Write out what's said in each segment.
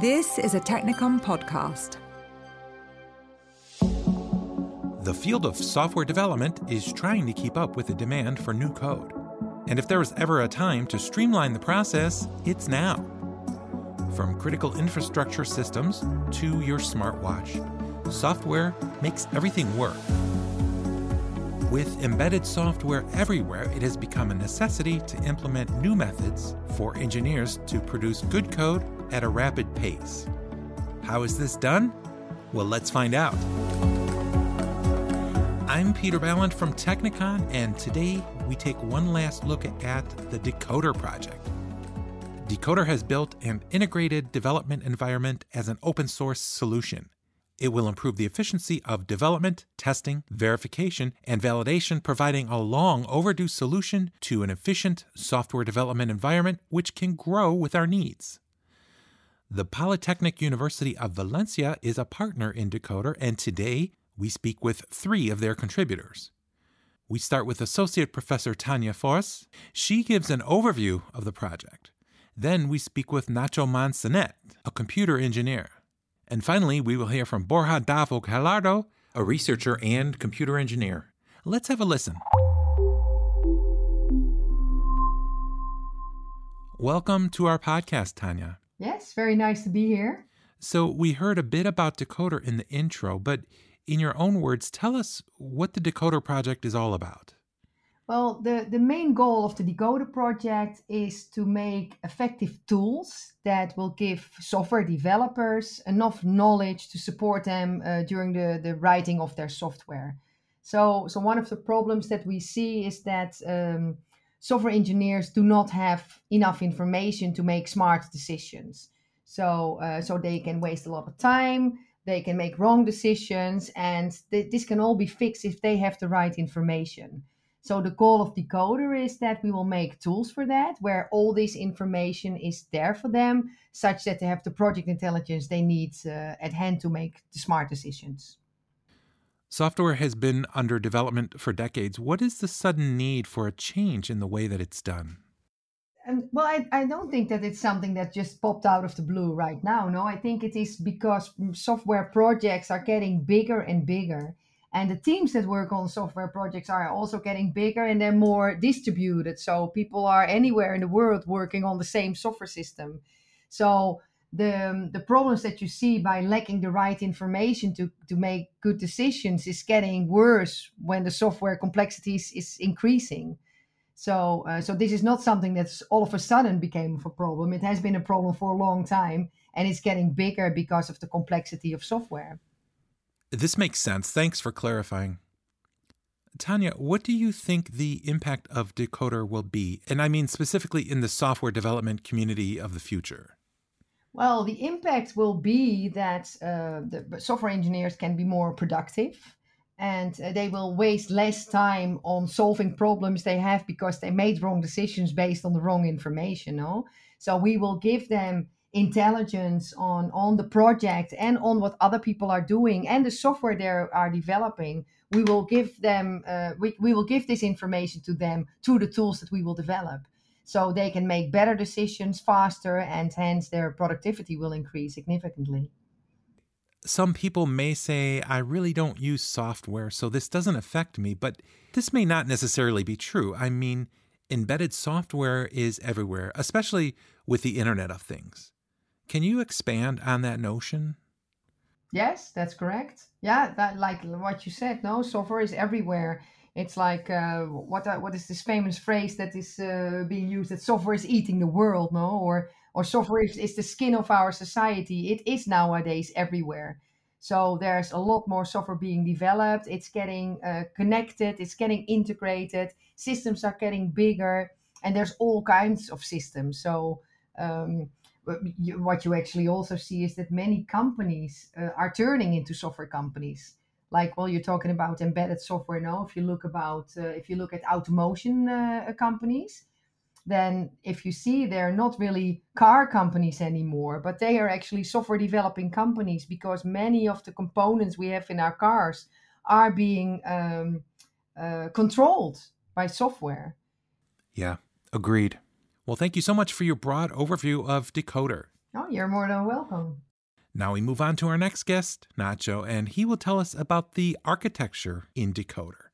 This is a Technicum podcast. The field of software development is trying to keep up with the demand for new code. And if there was ever a time to streamline the process, it's now. From critical infrastructure systems to your smartwatch, software makes everything work. With embedded software everywhere, it has become a necessity to implement new methods for engineers to produce good code at a rapid pace. How is this done? Well, let's find out. I'm Peter Ballant from Technicon, and today we take one last look at the Decoder project. Decoder has built an integrated development environment as an open source solution. It will improve the efficiency of development, testing, verification, and validation, providing a long overdue solution to an efficient software development environment which can grow with our needs. The Polytechnic University of Valencia is a partner in Decoder, and today we speak with three of their contributors. We start with Associate Professor Tanja Vos. She gives an overview of the project. Then we speak with Nacho Mancinet, a computer engineer. And finally, we will hear from Borja Davo-Galardo, a researcher and computer engineer. Let's have a listen. Welcome to our podcast, Tanja. Yes, very nice to be here. So we heard a bit about Decoder in the intro, but in your own words, tell us what the Decoder project is all about. Well, the main goal of the Decoder project is to make effective tools that will give software developers enough knowledge to support them during the writing of their software. So one of the problems that we see is that software engineers do not have enough information to make smart decisions. So they can waste a lot of time, they can make wrong decisions, and this can all be fixed if they have the right information. So the goal of Decoder is that we will make tools for that, where all this information is there for them, such that they have the project intelligence they need at hand to make the smart decisions. Software has been under development for decades. What is the sudden need for a change in the way that it's done? Well, I don't think that it's something that just popped out of the blue right now. No, I think it is because software projects are getting bigger and bigger. And the teams that work on software projects are also getting bigger, and they're more distributed. So people are anywhere in the world working on the same software system. So the problems that you see by lacking the right information to make good decisions is getting worse when the software complexity is increasing. So this is not something that's all of a sudden became a problem. It has been a problem for a long time, and it's getting bigger because of the complexity of software. This makes sense. Thanks for clarifying. Tanja, what do you think the impact of Decoder will be? And I mean specifically in the software development community of the future. Well, the impact will be that the software engineers can be more productive, and they will waste less time on solving problems they have because they made wrong decisions based on the wrong information. No? So we will give them intelligence on the project and on what other people are doing and the software they are developing. We will give them we will give this information to them through the tools that we will develop, so they can make better decisions faster, and hence their productivity will increase significantly. Some people may say, I really don't use software, so this doesn't affect me, but this may not necessarily be true. I mean, embedded software is everywhere, especially with the Internet of Things. Can you expand on that notion? Yes, that's correct. Yeah, that, like what you said, no, software is everywhere. It's like, what is this famous phrase that is being used, that software is eating the world, no? Or software is the skin of our society. It is nowadays everywhere. So there's a lot more software being developed. It's getting connected, it's getting integrated. Systems are getting bigger, and there's all kinds of systems. So what you actually also see is that many companies are turning into software companies. Like, well, you're talking about embedded software now. If you look at automation companies, then if you see, they're not really car companies anymore, but they are actually software developing companies, because many of the components we have in our cars are being controlled by software. Yeah, agreed. Well, thank you so much for your broad overview of Decoder. Oh, you're more than welcome. Now we move on to our next guest, Nacho, and he will tell us about the architecture in Decoder.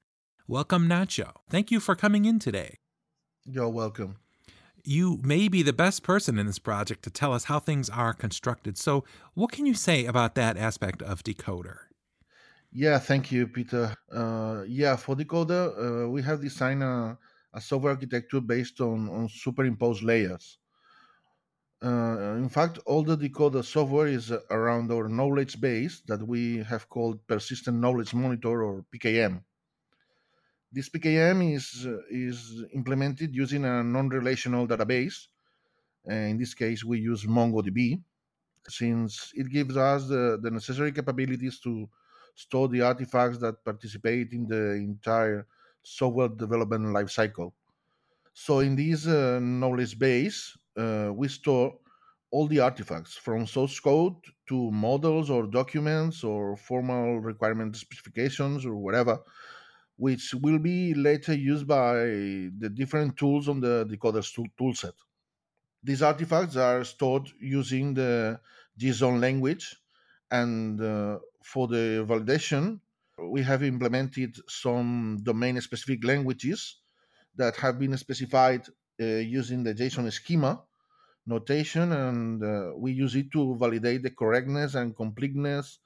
Welcome, Nacho. Thank you for coming in today. You're welcome. You may be the best person in this project to tell us how things are constructed. So what can you say about that aspect of Decoder? Yeah, thank you, Peter. For Decoder, we have designed a software architecture based on superimposed layers. In fact, all the Decoder software is around our knowledge base that we have called Persistent Knowledge Monitor, or PKM. This PKM is implemented using a non-relational database. In this case, we use MongoDB, since it gives us the necessary capabilities to store the artifacts that participate in the entire software development lifecycle. So in this knowledge base, we store all the artifacts from source code to models or documents or formal requirement specifications or whatever, which will be later used by the different tools on the Decoder toolset. These artifacts are stored using the JSON language, and for the validation, we have implemented some domain-specific languages that have been specified using the JSON schema notation, and we use it to validate the correctness and completeness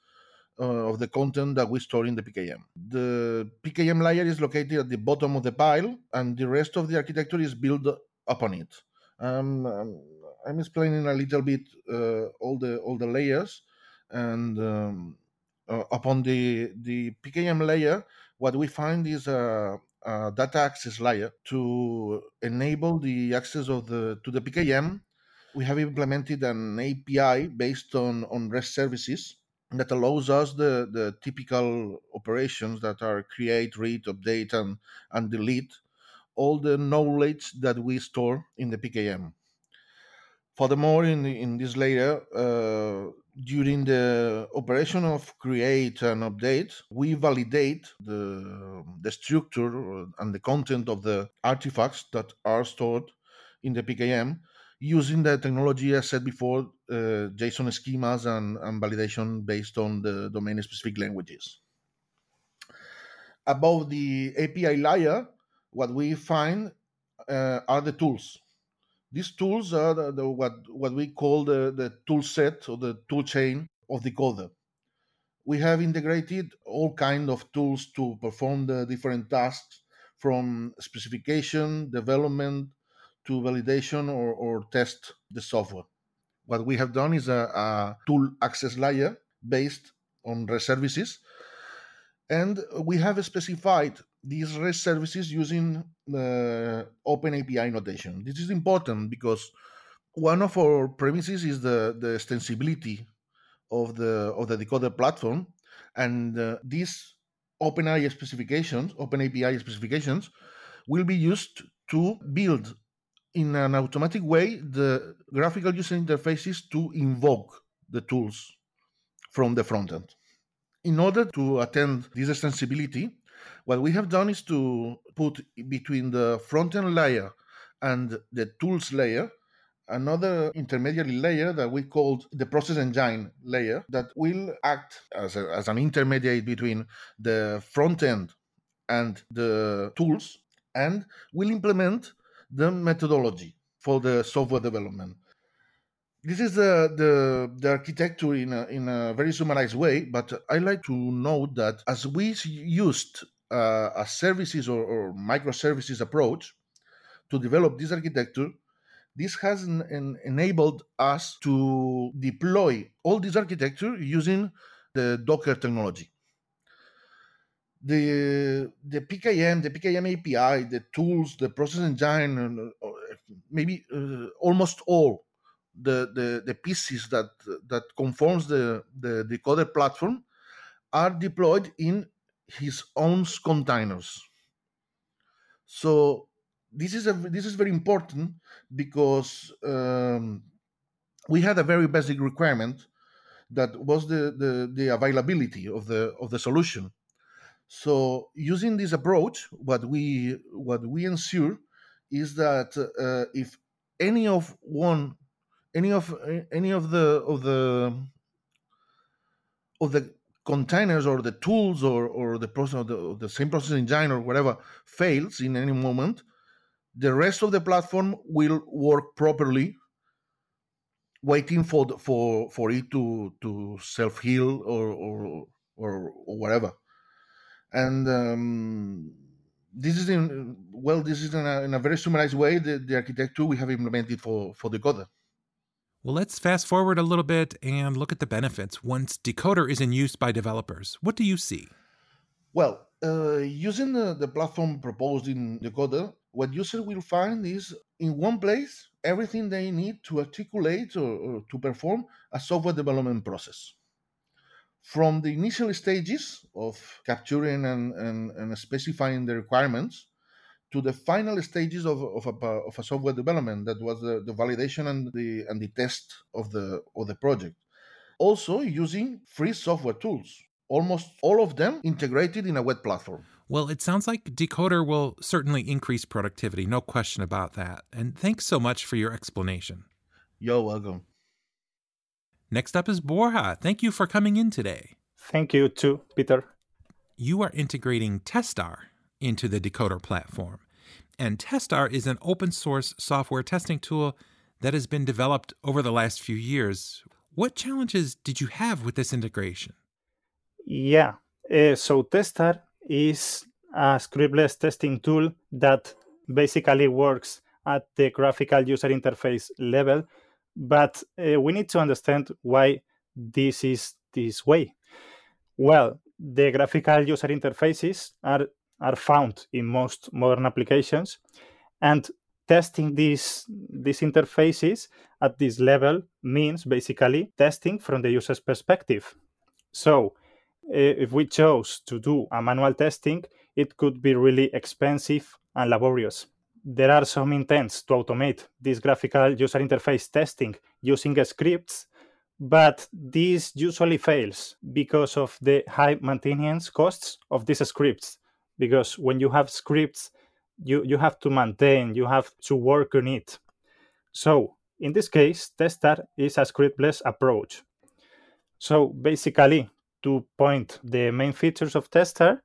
of the content that we store in the PKM. The PKM layer is located at the bottom of the pile, and the rest of the architecture is built upon it. I'm explaining a little bit all the layers, and upon the PKM layer, what we find is a data access layer to enable the access to the PKM. We have implemented an API based on REST services that allows us the typical operations that are create, read, update, and delete all the knowledge that we store in the PKM. Furthermore, in this layer, during the operation of create and update, we validate the structure and the content of the artifacts that are stored in the PKM using the technology, as said before, JSON schemas and validation based on the domain-specific languages. Above the API layer, what we find are the tools. These tools are what we call the tool set or the tool chain of Decoder. We have integrated all kinds of tools to perform the different tasks, from specification, development, to validation or test the software. What we have done is a tool access layer based on REST services, and we have specified these REST services using the OpenAPI notation. This is important because one of our premises is the extensibility of the Decoder platform, and these OpenAPI specifications, will be used to build in an automatic way the graphical user interfaces to invoke the tools from the front end. In order to attend this extensibility, what we have done is to put between the front-end layer and the tools layer another intermediary layer that we called the process engine layer, that will act as an intermediate between the front-end and the tools, and will implement the methodology for the software development. This is the architecture in a very summarized way, but I like to note that as we used a services or microservices approach to develop this architecture, this has enabled us to deploy all this architecture using the Docker technology. The PKM, the PKM API, the tools, the process engine, maybe almost all the pieces that conforms the Decoder platform are deployed in his own containers. So this is very important because we had a very basic requirement that was the availability of the solution. So using this approach, what we ensure is that if any of one any of the containers or the tools or the process of the same process engine or whatever fails in any moment, the rest of the platform will work properly, waiting for it to self-heal or whatever. And this is in a very summarized way the architecture we have implemented for Decoder. Well, let's fast forward a little bit and look at the benefits. Once Decoder is in use by developers, what do you see? Well, using the platform proposed in Decoder, what users will find is in one place everything they need to articulate or to perform a software development process. From the initial stages of capturing and specifying the requirements to the final stages of a software development, that was the validation and the test of the project. Also using free software tools, almost all of them integrated in a web platform. Well, it sounds like Decoder will certainly increase productivity, no question about that. And thanks so much for your explanation. You're welcome. Next up is Borja. Thank you for coming in today. Thank you too, Peter. You are integrating Testar into the Decoder platform. And Testar is an open source software testing tool that has been developed over the last few years. What challenges did you have with this integration? Yeah, so Testar is a scriptless testing tool that basically works at the graphical user interface level, but we need to understand why this is this way. Well, the graphical user interfaces are found in most modern applications, and testing these interfaces at this level means basically testing from the user's perspective. So if we chose to do a manual testing, it could be really expensive and laborious. There are some intents to automate this graphical user interface testing using scripts, but this usually fails because of the high maintenance costs of these scripts. Because when you have scripts, you have to maintain, you have to work on it. So in this case, Testar is a scriptless approach. So basically, to point the main features of Testar,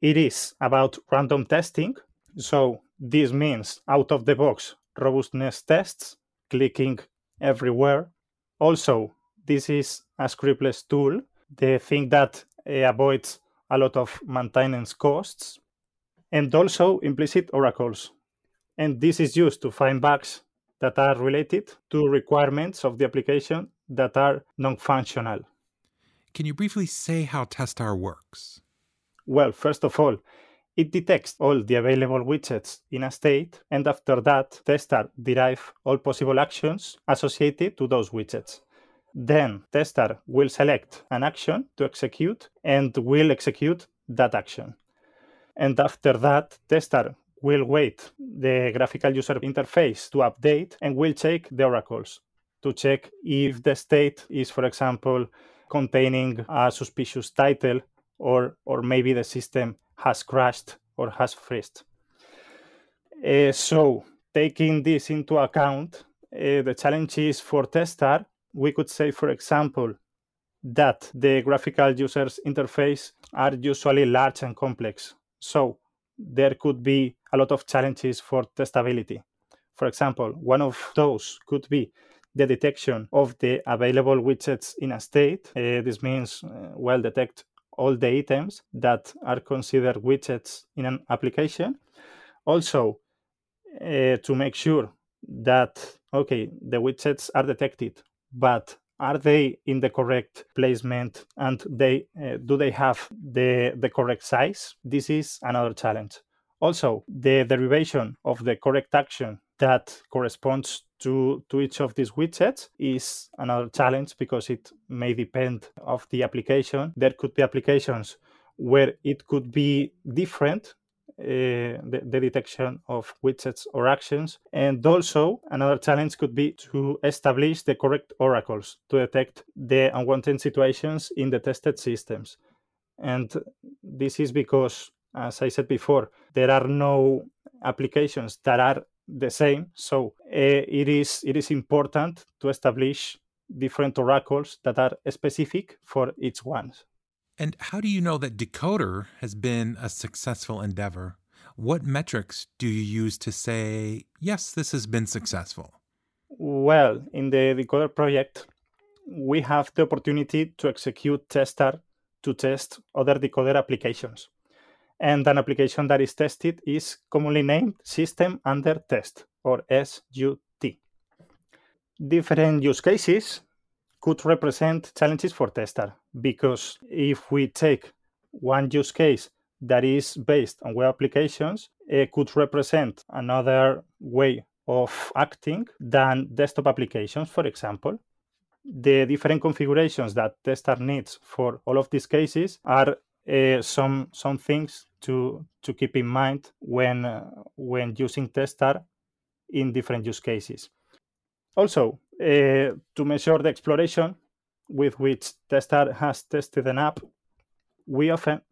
it is about random testing. So this means out-of-the-box robustness tests, clicking everywhere. Also, this is a scriptless tool, the thing that avoids a lot of maintenance costs, and also implicit oracles. And this is used to find bugs that are related to requirements of the application that are non-functional. Can you briefly say how Testar works? Well, first of all, it detects all the available widgets in a state, and after that, Testar derives all possible actions associated to those widgets. Then Testar will select an action to execute and will execute that action. And after that, Testar will wait the graphical user interface to update and will check the oracles to check if the state is, for example, containing a suspicious title or maybe the system has crashed or has freezed. So taking this into account, the challenge is for Testar. We could say, for example, that the graphical user's interface are usually large and complex. So there could be a lot of challenges for testability. For example, one of those could be the detection of the available widgets in a state. This means, well, detect all the items that are considered widgets in an application. Also, to make sure that, okay, the widgets are detected, but are they in the correct placement and do they have the correct size? This is another challenge. Also, the derivation of the correct action that corresponds to each of these widgets is another challenge because it may depend on the application. There could be applications where it could be different, the detection of widgets or actions. And also another challenge could be to establish the correct oracles to detect the unwanted situations in the tested systems. And this is because, as I said before, there are no applications that are the same. So it is important to establish different oracles that are specific for each one. And how do you know that Decoder has been a successful endeavor? What metrics do you use to say, yes, this has been successful? Well, in the Decoder project, we have the opportunity to execute Testar to test other Decoder applications. And an application that is tested is commonly named System Under Test, or SUT. Different use cases could represent challenges for Testar, because if we take one use case that is based on web applications, it could represent another way of acting than desktop applications, for example. The different configurations that Testar needs for all of these cases are some things to keep in mind when using Testar in different use cases. Also, to measure the exploration with which Testar has tested an app, we often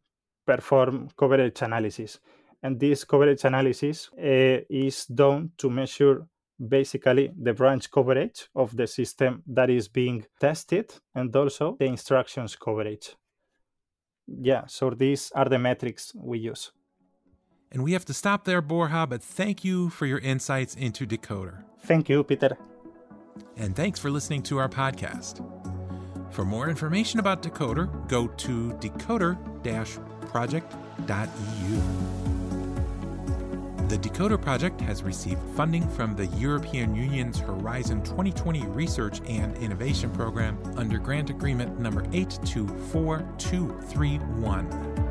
perform coverage analysis. And this coverage analysis is done to measure basically the branch coverage of the system that is being tested and also the instructions coverage. Yeah, so these are the metrics we use. And we have to stop there, Borja, but thank you for your insights into Decoder. Thank you, Peter. And thanks for listening to our podcast. For more information about Decoder, go to decoder-project.eu. The Decoder Project has received funding from the European Union's Horizon 2020 Research and Innovation Program under Grant Agreement number 824231.